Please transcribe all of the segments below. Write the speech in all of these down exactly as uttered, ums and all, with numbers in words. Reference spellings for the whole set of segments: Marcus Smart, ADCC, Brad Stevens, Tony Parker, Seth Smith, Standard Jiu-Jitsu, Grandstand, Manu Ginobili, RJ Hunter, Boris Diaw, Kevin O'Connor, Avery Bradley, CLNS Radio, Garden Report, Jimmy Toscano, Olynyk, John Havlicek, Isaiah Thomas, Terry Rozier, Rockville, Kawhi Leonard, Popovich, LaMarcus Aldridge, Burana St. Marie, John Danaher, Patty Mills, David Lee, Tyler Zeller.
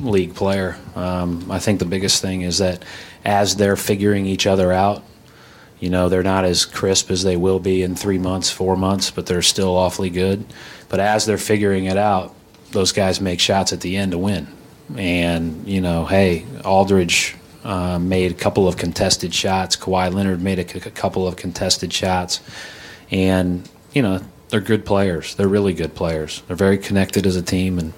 league player. Um, I think the biggest thing is that as they're figuring each other out, you know, they're not as crisp as they will be in three months, four months, but they're still awfully good. But as they're figuring it out, those guys make shots at the end to win. And, you know, hey, Aldridge uh, made a couple of contested shots. Kawhi Leonard made a, c- a couple of contested shots. And, you know, they're good players. They're really good players. They're very connected as a team, and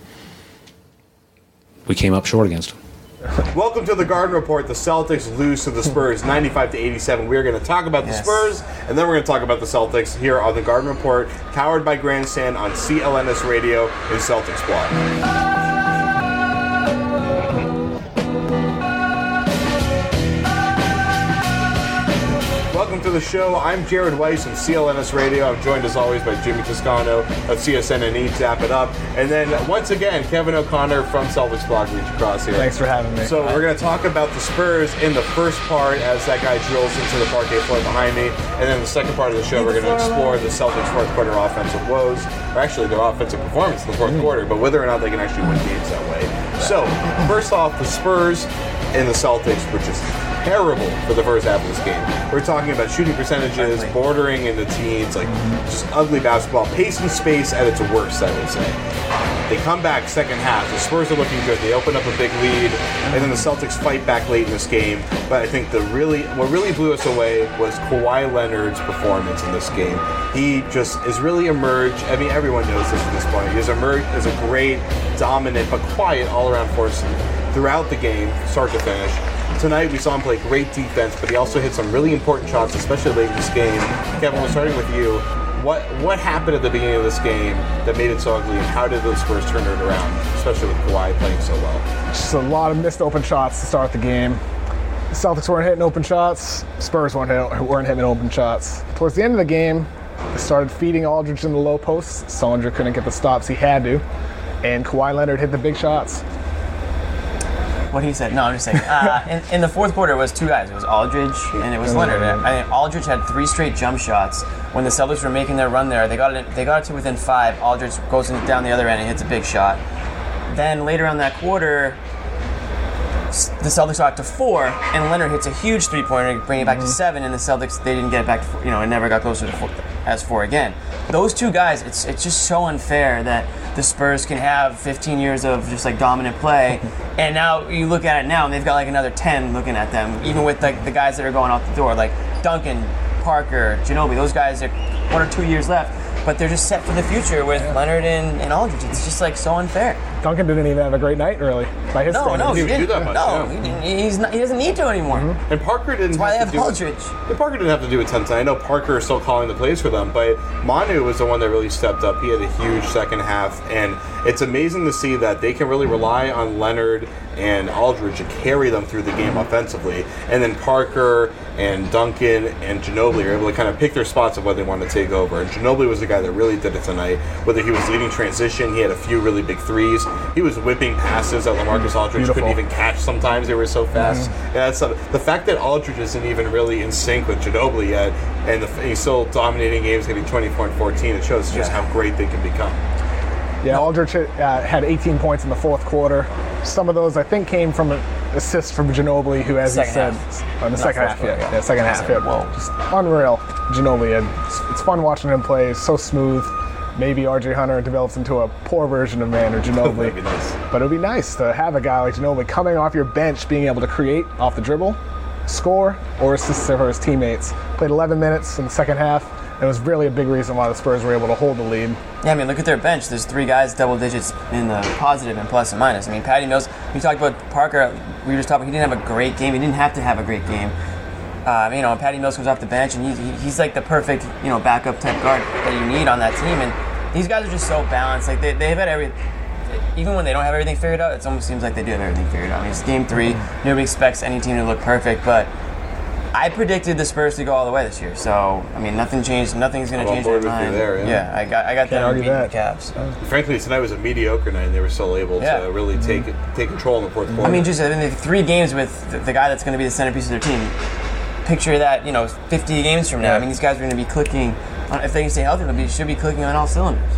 we came up short against them. Welcome to the Garden Report. The Celtics lose to the Spurs, ninety-five to eighty-seven. We're going to talk about the yes. Spurs, and then we're going to talk about the Celtics here on the Garden Report, powered by Grandstand on C L N S Radio and Celtics Vlog. Welcome to the show. I'm Jared Weiss of C L N S Radio. I'm joined as always by Jimmy Toscano of C S N N E to wrap it up. And then once again, Kevin O'Connor from Celtics Vlog reach across here. Thanks for having me. So we're going to talk about the Spurs in the first part as that guy drills into the parquet floor behind me. And then the second part of the show, we're going to explore the Celtics fourth quarter offensive woes, or actually their offensive performance in the fourth mm. quarter, but whether or not they can actually win games that way. So first off, the Spurs and the Celtics were just terrible for the first half of this game. We're talking about shooting percentages, bordering in the teens, like just ugly basketball, pace and space at its worst, I would say. They come back second half. The Spurs are looking good. They open up a big lead, and then the Celtics fight back late in this game. But I think the really what really blew us away was Kawhi Leonard's performance in this game. He just is really emerged. I mean, everyone knows this at this point. He has emerged as a great, dominant, but quiet all-around force throughout the game, start to finish. Tonight we saw him play great defense, but he also hit some really important shots, especially late in this game. Kevin, we're starting with you. What what happened at the beginning of this game that made it so ugly, and how did the Spurs turn it around, especially with Kawhi playing so well? Just a lot of missed open shots to start the game. The Celtics weren't hitting open shots. Spurs weren't hitting, weren't hitting open shots. Towards the end of the game, they started feeding Aldridge in the low post. Sullinger couldn't get the stops he had to, and Kawhi Leonard hit the big shots. What he said. No, I'm just saying. Uh, in, in the fourth quarter, it was two guys. It was Aldridge and it was Leonard. I mean, Aldridge had three straight jump shots. When the Celtics were making their run there, they got it. They got it to within five. Aldridge goes in, down the other end and hits a big shot. Then later on that quarter, the Celtics got to four, and Leonard hits a huge three-pointer, bringing it back mm-hmm. to seven. And the Celtics, they didn't get it back to four, you know, it never got closer to four as four again. Those two guys, it's it's just so unfair that the Spurs can have fifteen years of just like dominant play, and now you look at it now, and they've got like another ten looking at them, even with like the guys that are going out the door, like Duncan, Parker, Ginobili. Those guys are one or two years left, but they're just set for the future with yeah. Leonard and, and Aldridge. It's just like so unfair. Duncan didn't even have a great night, really. By his no, standards. no, he, he didn't. Do that much, no, yeah. he, he's not, he doesn't need to anymore. Mm-hmm. And Parker didn't. That's why have they have to Aldridge. And Parker didn't have to do a ton tonight. I know Parker is still calling the plays for them, but Manu was the one that really stepped up. He had a huge second half, and it's amazing to see that they can really rely on Leonard and Aldridge to carry them through the game offensively, and then Parker and Duncan and Ginobili are able to kind of pick their spots of where they want to take over. And Ginobili was the guy that really did it tonight. Whether he was leading transition, he had a few really big threes. He was whipping passes that LaMarcus Aldridge Beautiful. couldn't even catch sometimes. They were so fast. Mm-hmm. Yeah, that's a, the fact that Aldridge isn't even really in sync with Ginobili yet, and the, he's still dominating games, getting twenty point fourteen, it shows just yeah. how great they can become. Yeah, Aldridge uh, had eighteen points in the fourth quarter. Some of those, I think, came from an assist from Ginobili, who, as second he said, half. on the second half, half, yeah, yeah, second half, yeah, well, just unreal. Ginobili, had, it's, it's fun watching him play. He's so smooth. maybe R J Hunter develops into a poor version of Manu Ginobili. Nice. But it would be nice to have a guy like Ginobili coming off your bench, being able to create off the dribble, score, or assist for his teammates. Played eleven minutes in the second half. It was really a big reason why the Spurs were able to hold the lead. Yeah, I mean, look at their bench. There's three guys, double digits in the positive and plus and minus. I mean, Patty Mills, we talked about Parker. We were just talking, he didn't have a great game. He didn't have to have a great game. Uh, you know, Patty Mills comes off the bench, and he, he, he's like the perfect, you know, backup type guard that you need on that team. And these guys are just so balanced. Like, they, they've had everything. Even when they don't have everything figured out, it almost seems like they do have everything figured out. I mean, it's game three. Nobody expects any team to look perfect, but I predicted the Spurs to go all the way this year, so I mean, nothing changed. Nothing's going to change over time. There, yeah. yeah, I got, I got them beating the Cavs. Uh, Frankly, tonight was a mediocre night, and they were still able yeah. to really take take control in the fourth quarter. I mean, just I mean, they have three games with the, the guy that's going to be the centerpiece of their team. Picture that, you know, fifty games from now. Yeah. I mean, these guys are going to be clicking. On, if they can stay healthy, they should be clicking on all cylinders.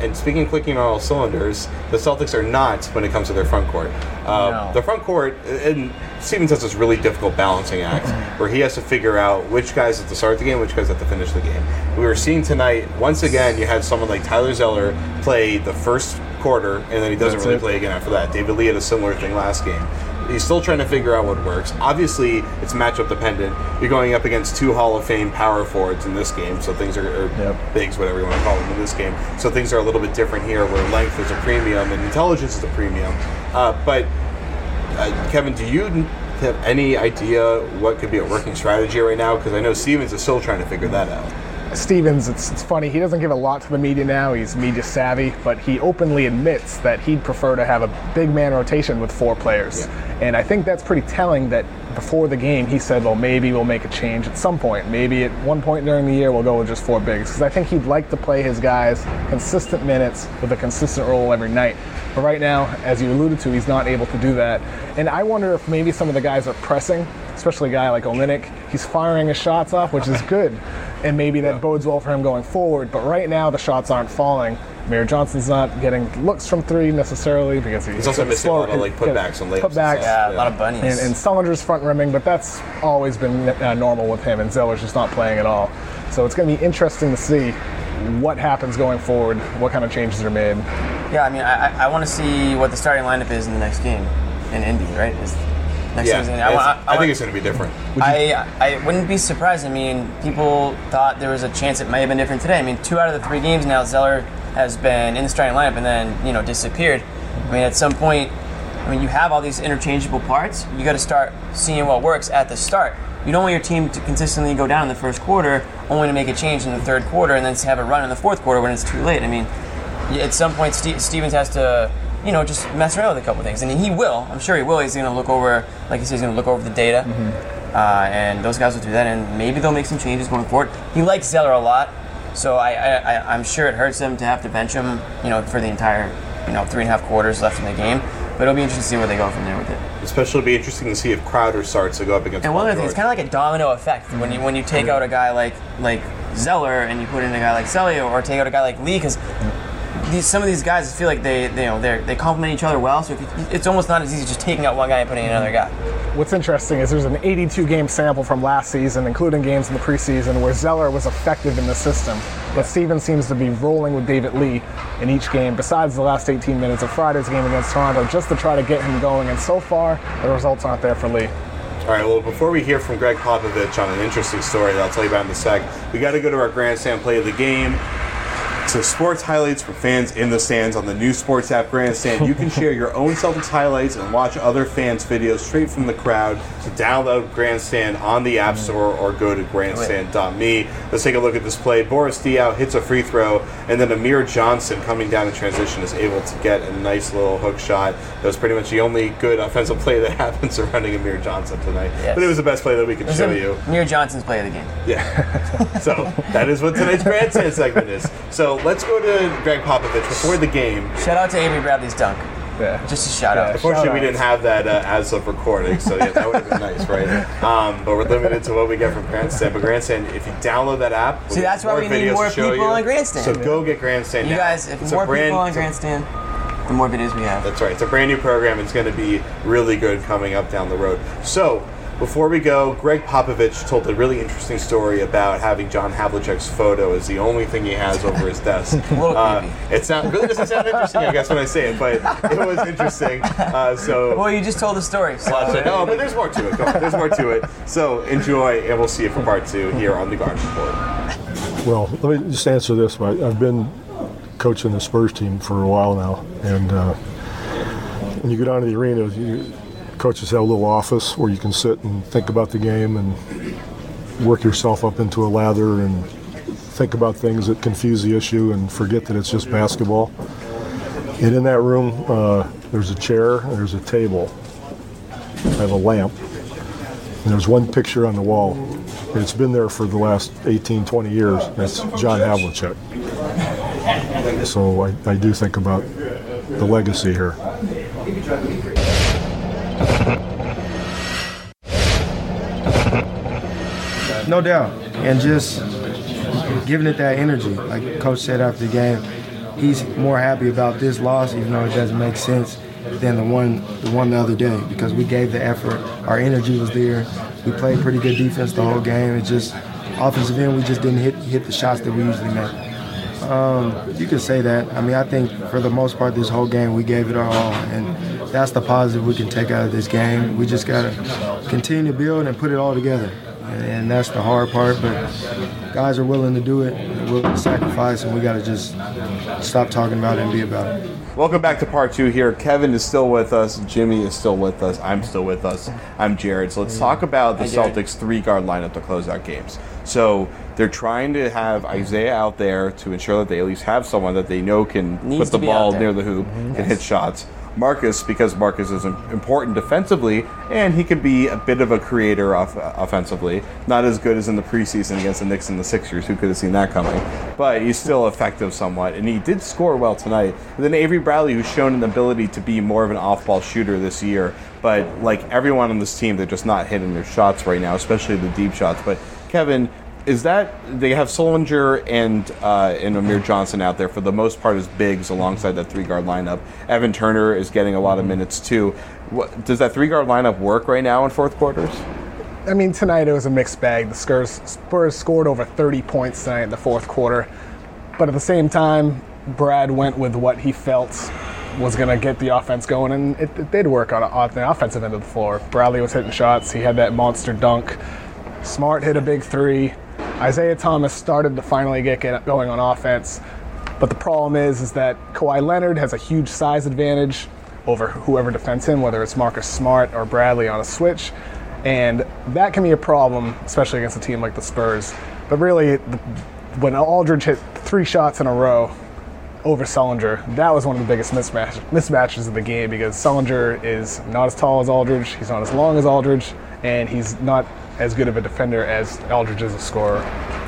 And speaking of clicking on all cylinders, the Celtics are not when it comes to their front court. Uh, no. The front court, and Stevens has this really difficult balancing act where he has to figure out which guys have to start the game, which guys have to finish the game. We were seeing tonight, once again, you had someone like Tyler Zeller play the first quarter, and then he doesn't That's really it. play again after that. David Lee had a similar thing last game. He's still trying to figure out what works. Obviously, it's matchup dependent. You're going up against two Hall of Fame power forwards in this game, so things are or yep. bigs, whatever you want to call them in this game. So things are a little bit different here, where length is a premium and intelligence is a premium. Uh, but uh, Kevin, do you have any idea what could be a working strategy right now? Because I know Stevens is still trying to figure that out. Stevens, it's, it's funny, he doesn't give a lot to the media now, he's media savvy, but he openly admits that he'd prefer to have a big man rotation with four players. Yeah. And I think that's pretty telling that before the game he said, well, maybe we'll make a change at some point. Maybe at one point during the year we'll go with just four bigs. Because I think he'd like to play his guys consistent minutes with a consistent role every night. But right now, as you alluded to, he's not able to do that. And I wonder if maybe some of the guys are pressing, especially a guy like Olynyk. He's firing his shots off, which is good. And maybe that yeah. bodes well for him going forward. But right now, the shots aren't falling. Amir Johnson's not getting looks from three necessarily because he, he's also missing a lot of like putbacks and layups. Putbacks, yeah, a lot of bunnies. And, and Sullinger's front rimming, but that's always been uh, normal with him. And Zeller's just not playing at all. So it's going to be interesting to see what happens going forward, what kind of changes are made. Yeah, I mean, I, I want to see what the starting lineup is in the next game in Indy, right? Is, Next yeah, season. I, I, I, I think it's going to be different. Would I I wouldn't be surprised. I mean, people thought there was a chance it may have been different today. I mean, two out of the three games now, Zeller has been in the starting lineup and then, you know, disappeared. I mean, at some point, I mean, you have all these interchangeable parts. You got to start seeing what works at the start. You don't want your team to consistently go down in the first quarter, only to make a change in the third quarter and then have a run in the fourth quarter when it's too late. I mean, at some point, St- Stevens has to, you know, just mess around with a couple things. I mean, he will. I'm sure he will. He's going to look over, like he said, he's going to look over the data. Mm-hmm. Uh, and those guys will do that, and maybe they'll make some changes going forward. He likes Zeller a lot, so I, I, I'm sure it hurts him to have to bench him, you know, for the entire, you know, three and a half quarters left in the game. But it'll be interesting to see where they go from there with it. Especially it'll be interesting to see if Crowder starts to go up against And one other thing, it's kind of like a domino effect. Mm-hmm. When you when you take mm-hmm. out a guy like, like Zeller and you put in a guy like Celia, or take out a guy like Lee, because... Mm-hmm. These, some of these guys feel like they they you know, they complement each other well, so if you, it's almost not as easy just taking out one guy and putting in another guy. What's interesting is there's an eighty-two game sample from last season, including games in the preseason, where Zeller was effective in the system, but Stevens seems to be rolling with David Lee in each game, besides the last eighteen minutes of Friday's game against Toronto, just to try to get him going, and so far, the results aren't there for Lee. All right, well, before we hear from Greg Popovich on an interesting story that I'll tell you about in a sec, we got to go to our Grandstand play of the game. So sports highlights from fans in the stands on the new sports app Grandstand. You can share your own Celtics highlights and watch other fans' videos straight from the crowd. So download Grandstand on the App Store or go to grandstand dot me. Let's take a look at this play. Boris Diaw hits a free throw, and then Amir Johnson coming down in transition is able to get a nice little hook shot. That was pretty much the only good offensive play that happened surrounding Amir Johnson tonight. Yes. But it was the best play that we could show you. Amir Johnson's play of the game. Yeah. So that is what tonight's Grandstand segment is. So let's go to Greg Popovich before the game. Shout out to Avery Bradley's dunk. Yeah. Just a shout yeah, out. Unfortunately, shout we out. didn't have that uh, as of recording, so yeah, that would have been nice, right? Um, but we're limited to what we get from Grandstand. But Grandstand, if you download that app, we'll see, that's why we need more people you. on Grandstand. So yeah. go get Grandstand. You now. guys, if it's more brand, people on Grandstand, the more videos we have. That's right. It's a brand new program. It's going to be really good coming up down the road. So Before we go, Greg Popovich told a really interesting story about having John Havlicek's photo as the only thing he has over his desk. uh, it sound, really doesn't sound interesting, I guess, when I say it, but it was interesting. Uh, so well, you just told the story. So. Uh, no, but there's more to it. Go on. There's more to it. So enjoy, and we'll see you for part two here on the Garden Report. Well, let me just answer this. I've been coaching the Spurs team for a while now, and uh, when you go down to the arena, you... coaches have a little office where you can sit and think about the game and work yourself up into a lather and think about things that confuse the issue and forget that it's just basketball. And in that room, uh, there's a chair, there's a table, I have a lamp, and there's one picture on the wall. And it's been there for the last eighteen, twenty years. That's John Havlicek. So I, I do think about the legacy here. No doubt, and just giving it that energy. Like Coach said after the game, he's more happy about this loss, even though it doesn't make sense, than the one the one the other day, because we gave the effort. Our energy was there. We played pretty good defense the whole game. It's just offensive end, we just didn't hit hit the shots that we usually make. Um, you could say that. I mean, I think for the most part, this whole game, we gave it our all, and that's the positive we can take out of this game. We just gotta continue to build and put it all together. And that's the hard part, but guys are willing to do it, they're willing to sacrifice, and we got to just stop talking about it and be about it. Welcome back to part two here. Kevin is still with us, Jimmy is still with us, I'm still with us, I'm Jared. So let's talk about the Celtics' three-guard lineup to close out games. So they're trying to have Isaiah out there to ensure that they at least have someone that they know can Needs put the ball near the hoop mm-hmm. and yes. hit shots. Marcus, because Marcus is important defensively, and he could be a bit of a creator off, uh, offensively. Not as good as in the preseason against the Knicks and the Sixers. Who could have seen that coming? But he's still effective somewhat, and he did score well tonight. And then Avery Bradley, who's shown an ability to be more of an off-ball shooter this year, but like everyone on this team, they're just not hitting their shots right now, especially the deep shots. But Kevin, is that they have Sullinger and uh, and Amir Johnson out there for the most part as bigs alongside that three-guard lineup. Evan Turner is getting a lot of minutes too. What, does that three-guard lineup work right now in fourth quarters? I mean, tonight it was a mixed bag. The Spurs, Spurs scored over thirty points tonight in the fourth quarter. But at the same time, Brad went with what he felt was going to get the offense going, and it, it did work on, on the offensive end of the floor. Bradley was hitting shots. He had that monster dunk. Smart hit a big three. Isaiah Thomas started to finally get going on offense, but the problem is is that Kawhi Leonard has a huge size advantage over whoever defends him, whether it's Marcus Smart or Bradley on a switch, and that can be a problem, especially against a team like the Spurs. But really, when Aldridge hit three shots in a row over Sullinger, that was one of the biggest mismatch, mismatches of the game, because Sullinger is not as tall as Aldridge, he's not as long as Aldridge, and he's not as good of a defender as Aldridge is a scorer.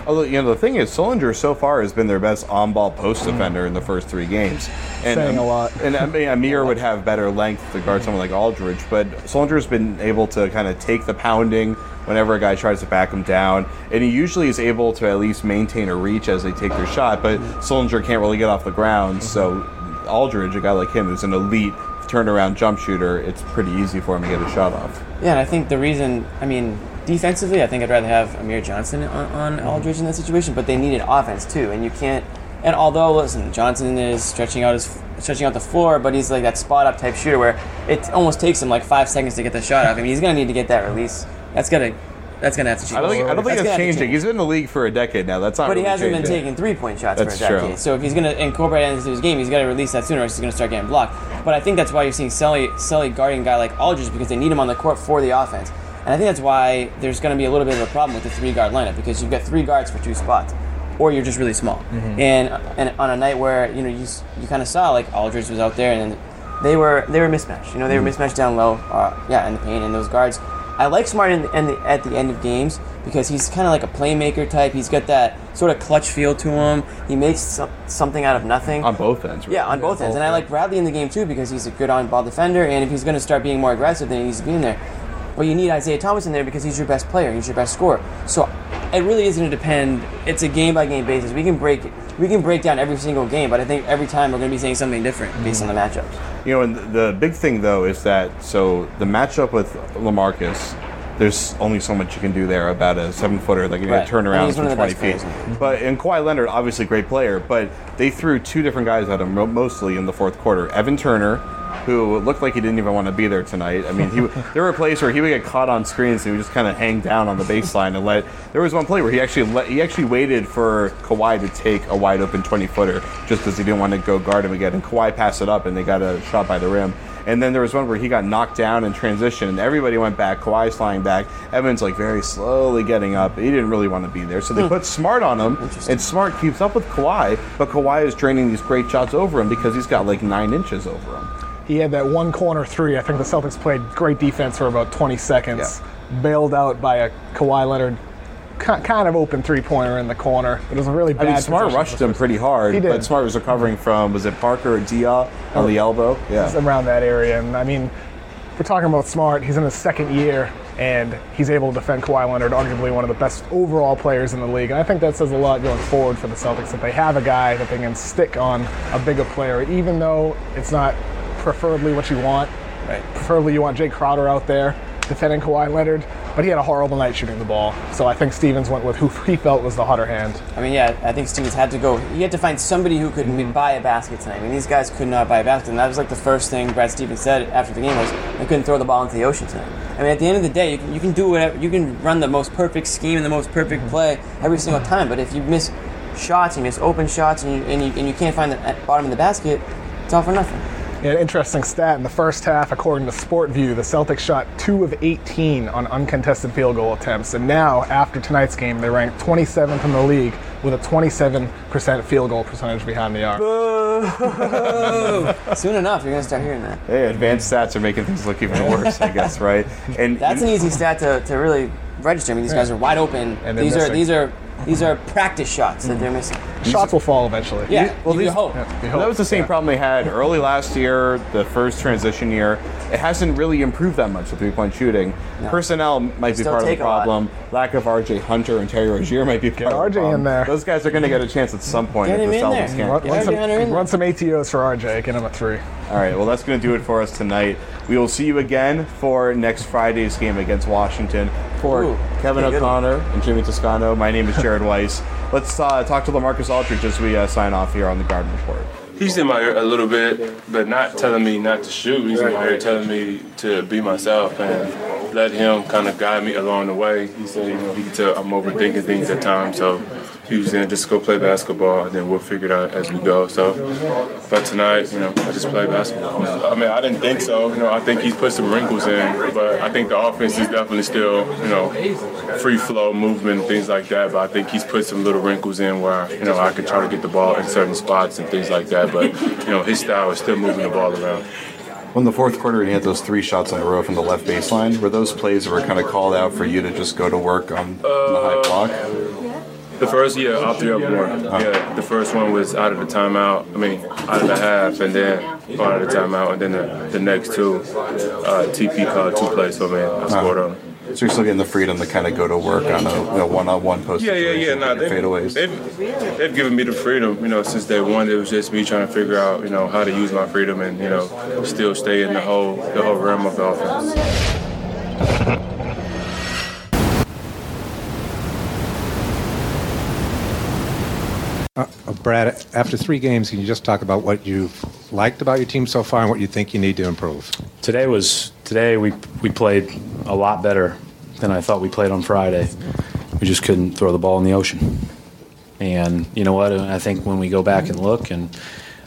Although, you know, the thing is, Sullinger so far has been their best on-ball post defender in the first three games. And, Saying um, a lot. And I mean, Amir would have better length to guard someone like Aldridge, but Sullinger's been able to kind of take the pounding whenever a guy tries to back him down, and he usually is able to at least maintain a reach as they take their shot, but Sullinger can't really get off the ground, so Aldridge, a guy like him, is an elite turnaround jump shooter. It's pretty easy for him to get a shot off. Yeah, and I think the reason, I mean, defensively, I think I'd rather have Amir Johnson on, on Aldridge in that situation, but they needed offense too, and you can't. And although, listen, Johnson is stretching out his stretching out the floor, but he's like that spot-up type shooter where it almost takes him like five seconds to get the shot off. I mean, he's gonna need to get that release. That's gonna that's gonna have to change. I don't think, I don't think that's, that's changing. Change. He's been in the league for a decade now. That's not. But really he hasn't changing. been taking three-point shots that's for a decade. True. So if he's gonna incorporate that into his game, he's got to release that sooner, or he's gonna start getting blocked. But I think that's why you're seeing Sully Sully guarding a guy like Aldridge, because they need him on the court for the offense. And I think that's why there's going to be a little bit of a problem with the three-guard lineup, because you've got three guards for two spots, or you're just really small. Mm-hmm. And and on a night where you know you you kind of saw like Aldridge was out there, and they were they were mismatched. You know they were mismatched down low, uh, yeah, in the paint. And those guards, I like Smart in the, in the, at the end of games, because he's kind of like a playmaker type. He's got that sort of clutch feel to him. He makes some, something out of nothing. On both ends. Right? Yeah, on yeah, both ends. Both and I like Bradley in the game too, because he's a good on-ball defender, and if he's going to start being more aggressive, then he needs to be in there. But you need Isaiah Thomas in there because he's your best player, he's your best scorer. So it really is going to depend. It's a game by game basis. We can break we can break down every single game, but I think every time we're going to be saying something different based on the matchups. You know, and the big thing though is that so the matchup with LaMarcus there's only so much you can do there about a seven-footer that can right. turn around from twenty feet. But and Kawhi Leonard, obviously great player, but they threw two different guys at him mostly in the fourth quarter. Evan Turner, who looked like he didn't even want to be there tonight. I mean, he there were plays where he would get caught on screens and he would just kind of hang down on the baseline and let. There was one play where he actually let, he actually waited for Kawhi to take a wide open twenty-footer just because he didn't want to go guard him again. And Kawhi passed it up and they got a shot by the rim. And then there was one where he got knocked down in transition, and everybody went back. Kawhi's flying back. Evan's like very slowly getting up. He didn't really want to be there, so they hmm. put Smart on him, and Smart keeps up with Kawhi, but Kawhi is draining these great shots over him because he's got like nine inches over him. He had that one corner three. I think the Celtics played great defense for about twenty seconds, yeah. bailed out by a Kawhi Leonard kind of open three-pointer in the corner. It was a really bad I mean, Smart rushed him pretty hard, but Smart was recovering from, was it Parker or Diaw on the elbow? Yeah. It was around that area. And, I mean, if we're talking about Smart, he's in his second year, and he's able to defend Kawhi Leonard, arguably one of the best overall players in the league. And I think that says a lot going forward for the Celtics, that they have a guy that they can stick on a bigger player, even though it's not preferably what you want. Right. Preferably you want Jay Crowder out there defending Kawhi Leonard, but he had a horrible night shooting the ball. So I think Stevens went with who he felt was the hotter hand. I mean, yeah, I think Stevens had to go. He had to find somebody who could mm-hmm. buy a basket tonight. I mean, these guys could not buy a basket. And that was like the first thing Brad Stevens said after the game was, I couldn't throw the ball into the ocean tonight. I mean, at the end of the day, you can, you can do whatever. You can run the most perfect scheme and the most perfect mm-hmm. play every single time. But if you miss shots, you miss open shots, and you, and you, and you can't find the bottom of the basket, it's all for nothing. Yeah, an interesting stat in the first half, according to SportView, the Celtics shot two of eighteen on uncontested field goal attempts. And now, after tonight's game, they ranked twenty-seventh in the league with a twenty-seven percent field goal percentage behind the arc. Boo! Soon enough, you're going to start hearing that. Hey, advanced stats are making things look even worse, I guess, right? And that's an easy stat to, to really register. I mean, these yeah. guys are wide open. And these are these are... These are practice shots that they're missing. Shots will fall eventually. Yeah, well, you hope. Yeah, hope. That was the same yeah. problem they had early last year, the first transition year. It hasn't really improved that much, the three-point shooting. No. Personnel might they be part of the problem. Lack of R J Hunter and Terry Rozier might be part get of the problem. R J in there. Those guys are going to get a chance at some point. Get if him the Celtics can't. Run, run, some, run some A T Os for R J. Get him a three. All right, well, that's going to do it for us tonight. We will see you again for next Friday's game against Washington. For Ooh, Kevin O'Connor and Jimmy Toscano, my name is Jared Weiss. Let's uh, talk to LaMarcus Aldridge as we uh, sign off here on the Garden Report. He's in my ear a little bit, but not telling me not to shoot. He's in my ear telling me to be myself and let him kind of guide me along the way. He said, you know, he can tell I'm overthinking things at times, so he was in, just go play basketball, and then we'll figure it out as we go. So, but tonight, you know, I just play basketball. I mean, I didn't think so. You know, I think he's put some wrinkles in, but I think the offense is definitely still, you know, free flow, movement, things like that. But I think he's put some little wrinkles in where, you know, I can try to get the ball in certain spots and things like that. But, you know, his style is still moving the ball around. Well, in the fourth quarter, he had those three shots in a row from the left baseline. Were those plays that were kind of called out for you to just go to work on, uh, on the high block? The first, yeah, I'll three up more. Yeah, the first one was out of the timeout. I mean, out of the half, and then out of the timeout, and then the, the next two, uh, T P called two plays for me. I scored on them. So you're still getting the freedom to kind of go to work on a, a one-on-one post. Yeah, yeah, yeah. Nah, they've, fadeaways. They've, they've given me the freedom, you know, since day one. It was just me trying to figure out, you know, how to use my freedom and, you know, still stay in the whole the whole realm of the offense. Uh, Brad, after three games, can you just talk about what you've liked about your team so far and what you think you need to improve? Today was today we we played a lot better than I thought we played on Friday. We just couldn't throw the ball in the ocean. And you know what? I think when we go back and look, and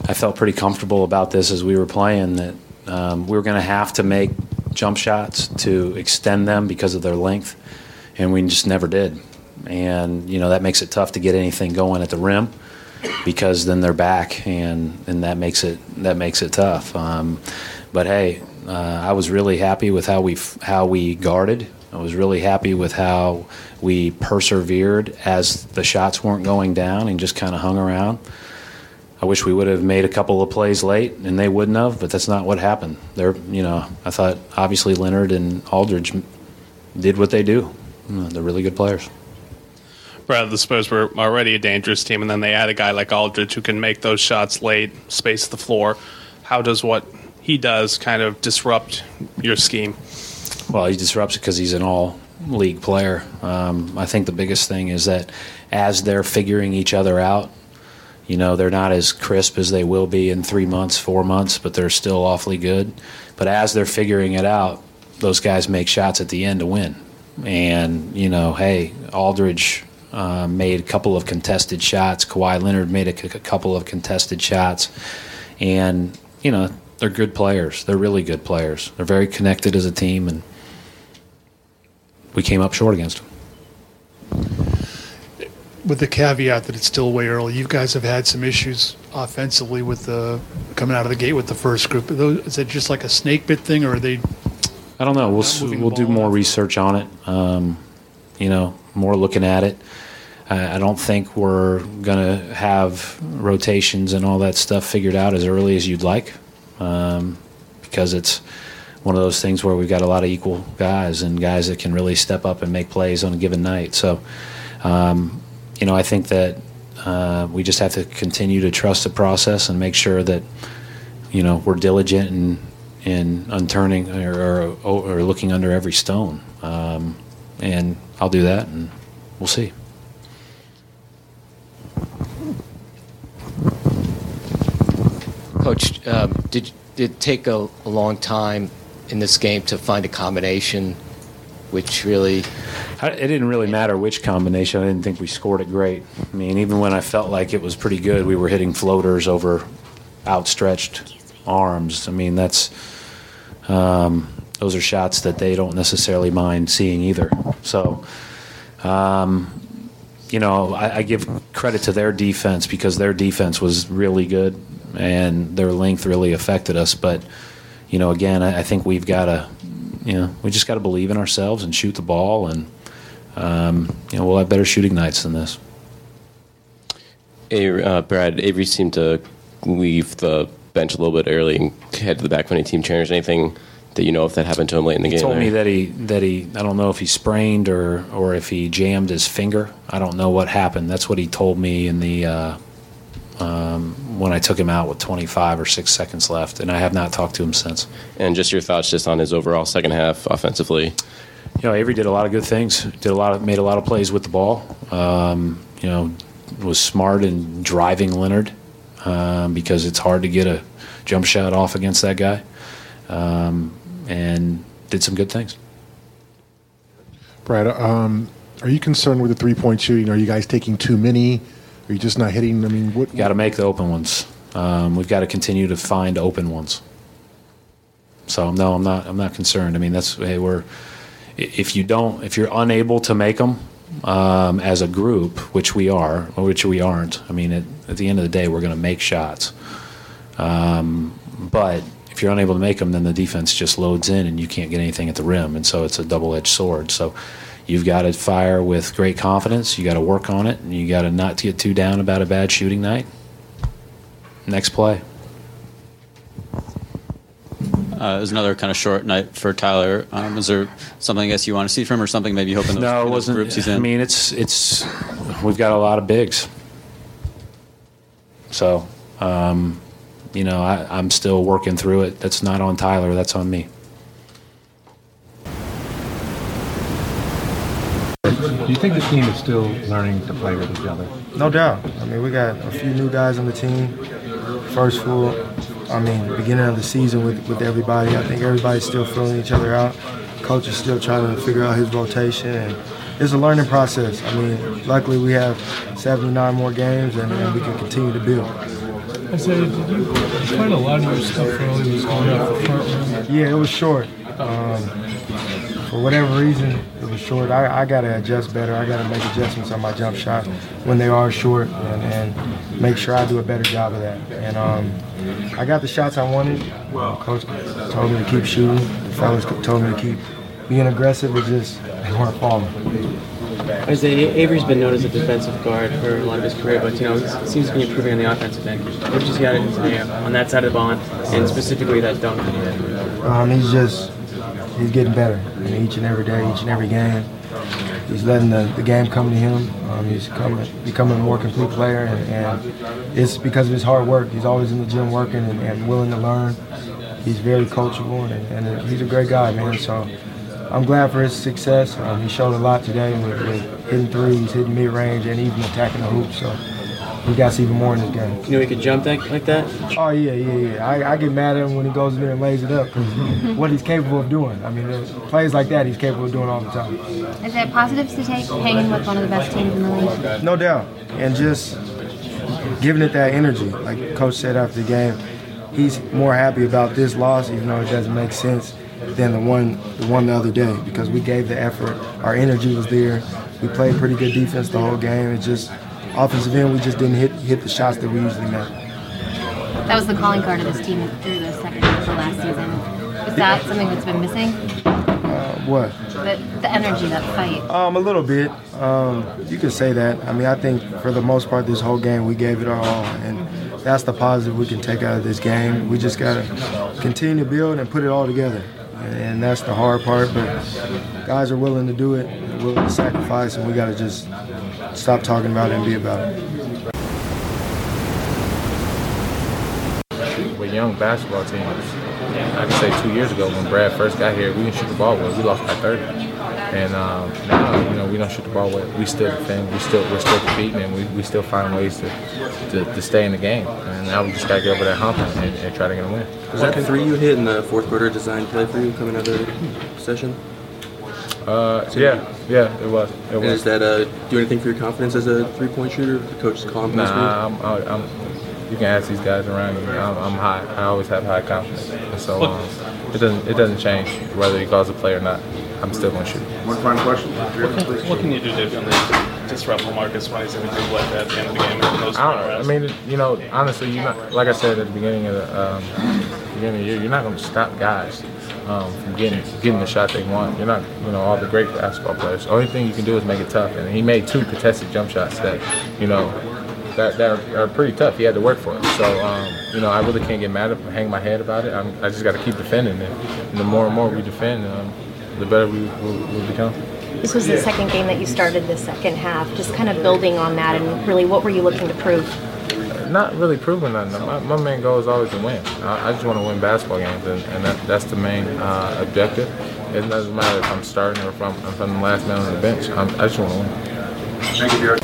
I felt pretty comfortable about this as we were playing, that um, we were going to have to make jump shots to extend them because of their length, and we just never did. And, you know, that makes it tough to get anything going at the rim because then they're back, and, and that makes it that makes it tough. Um, but, hey, uh, I was really happy with how we how we guarded. I was really happy with how we persevered as the shots weren't going down and just kind of hung around. I wish we would have made a couple of plays late, and they wouldn't have, but that's not what happened. They're, you know, I thought obviously Leonard and Aldridge did what they do. They're really good players. Brad, the Spurs were already a dangerous team, and then they add a guy like Aldridge who can make those shots late, space the floor. How does what he does kind of disrupt your scheme? Well, he disrupts it because he's an all-league player. Um, I think the biggest thing is that as they're figuring each other out, you know, they're not as crisp as they will be in three months, four months, but they're still awfully good. But as they're figuring it out, those guys make shots at the end to win. And, you know, hey, Aldridge uh, made a couple of contested shots. Kawhi Leonard made a, c- a couple of contested shots. And, you know, they're good players. They're really good players. They're very connected as a team, and we came up short against them. With the caveat that it's still way early, you guys have had some issues offensively with the coming out of the gate with the first group. Is it just like a snake bit thing, or are they? I don't know. We'll we'll do more research on it. Um, you know, more looking at it. I, I don't think we're gonna have rotations and all that stuff figured out as early as you'd like, um, because it's one of those things where we've got a lot of equal guys and guys that can really step up and make plays on a given night. So. Um, You know, I think that uh, we just have to continue to trust the process and make sure that, you know, we're diligent in, in unturning or, or, or looking under every stone. Um, and I'll do that, and we'll see. Coach, um, did, did it take a, a long time in this game to find a combination? Which really, it didn't really matter which combination. I didn't think we scored it great. I mean, even when I felt like it was pretty good, we were hitting floaters over outstretched arms. I mean, that's um, those are shots that they don't necessarily mind seeing either. So, um, you know, I, I give credit to their defense because their defense was really good and their length really affected us. But, you know, again, I, I think we've got to. You know, we just got to believe in ourselves and shoot the ball, and um, you know, we'll have better shooting nights than this. Hey, uh, Brad, Avery seemed to leave the bench a little bit early and head to the back when he team changed. Anything that you know if that happened to him late in the he game? He told there? me that he that he I don't know if he sprained or or if he jammed his finger. I don't know what happened. That's what he told me in the uh, um, when I took him out with twenty-five or six seconds left, and I have not talked to him since. And just your thoughts just on his overall second half offensively? You know, Avery did a lot of good things, did a lot of, made a lot of plays with the ball, um, you know, was smart in driving Leonard um, because it's hard to get a jump shot off against that guy, um, and did some good things. Brad, um, are you concerned with the three-point shooting? Are you guys taking too many? Are you just not hitting? I mean, what? Got to make the open ones. Um, we've got to continue to find open ones. So no, I'm not. I'm not concerned. I mean, that's hey, we're. If you don't, if you're unable to make them um, as a group, which we are, or which we aren't. I mean, at, at the end of the day, we're going to make shots. Um, but if you're unable to make them, then the defense just loads in, and you can't get anything at the rim, and so it's a double-edged sword. So. You've got to fire with great confidence. You got to work on it, and you got to not get too down about a bad shooting night. Next play. Uh, it was another kind of short night for Tyler. Um, is there something I guess you want to see from, or something maybe hoping those, no, it wasn't, those groups he's in? I mean, it's it's we've got a lot of bigs, so um, you know I, I'm still working through it. That's not on Tyler. That's on me. Do you think the team is still learning to play with each other? No doubt. I mean, we got a few new guys on the team. First full, I mean, beginning of the season with, with everybody. I think everybody's still feeling each other out. Coach is still trying to figure out his rotation. And it's a learning process. I mean, luckily we have seventy-nine more games, and, and we can continue to build. I said, did you find a lot of your stuff early was going off the front room? Yeah, it was short. Um, for whatever reason, it was short. I, I got to adjust better. I got to make adjustments on my jump shot when they are short, and, and make sure I do a better job of that. And um, I got the shots I wanted. Coach told me to keep shooting. The fellas told me to keep being aggressive. It just they weren't falling. I say Avery's been known as a defensive guard for a lot of his career, but you know he seems to be improving on the offensive end. What did you see out of him on that side of the ball, and specifically that dunk? Um, he's just. He's getting better. I mean, each and every day, each and every game. He's letting the, the game come to him. Um, he's coming, becoming a more complete player, and, and it's because of his hard work. He's always in the gym working and, and willing to learn. He's very coachable, and, and he's a great guy, man. So I'm glad for his success. Uh, he showed a lot today with, with hitting threes, hitting mid-range, and even attacking the hoop. So he got even more in his game. You know he could jump that, like that? Oh, yeah, yeah, yeah. I, I get mad at him when he goes in there and lays it up because what he's capable of doing. I mean, plays like that he's capable of doing all the time. Is there positives to take hanging with one of the best teams in the league? No doubt. And just giving it that energy, like Coach said after the game. He's more happy about this loss, even though it doesn't make sense, than the one the one the other day because we gave the effort. Our energy was there. We played pretty good defense the whole game. It's just offensive end, we just didn't hit hit the shots that we usually make. That was the calling card of this team through the second half of the last season. Is that something that's been missing? Uh, what? The, the energy, that fight. Um, a little bit. Um, you could say that. I mean, I think for the most part, this whole game, we gave it our all. And that's the positive we can take out of this game. We just got to continue to build and put it all together. And that's the hard part, but guys are willing to do it, willing to sacrifice, and we got to just stop talking about it and be about it. We're young basketball teams. I can say two years ago when Brad first got here, we didn't shoot the ball well. We lost by thirty. And um, now, you know, we don't shoot the ball well. We still defend. We still, we're still competing, and we, we still find ways to, to, to stay in the game. And now we just got to get over that hump and, and try to get a win. Was that three you hit in the fourth quarter design play for you coming out of the session? Uh, yeah, yeah, it was. It was. Does that uh, do anything for your confidence as a three-point shooter? The coach's confidence? Nah, I'm, I'm, you can ask these guys around me. I'm, I'm high. I always have high confidence. And so um, it doesn't, it doesn't change whether he calls a play or not. I'm still going to shoot. One final question. What can, what can you do differently to disrupt LaMarcus when he's in a group like that at the end of the game? I, I mean, you know, honestly, you're not, like I said at the beginning of the, um, beginning of the year, you're not going to stop guys um, from getting getting the shot they want. You're not, you know, all the great basketball players. The only thing you can do is make it tough. And he made two contested jump shots that, you know, that, that are, are pretty tough. He had to work for it. So, um, you know, I really can't get mad at hang my head about it. I'm, I just got to keep defending it. And the more and more we defend, um, the better we will we'll become. This was the second game that you started the second half. Just kind of building on that, and really, what were you looking to prove? Not really proving nothing. My, my main goal is always to win. I, I just want to win basketball games, and, and that, that's the main uh, objective. It doesn't matter if I'm starting or if I'm, if I'm the last man on the bench. I'm, I just want to win. Thank you, Jared.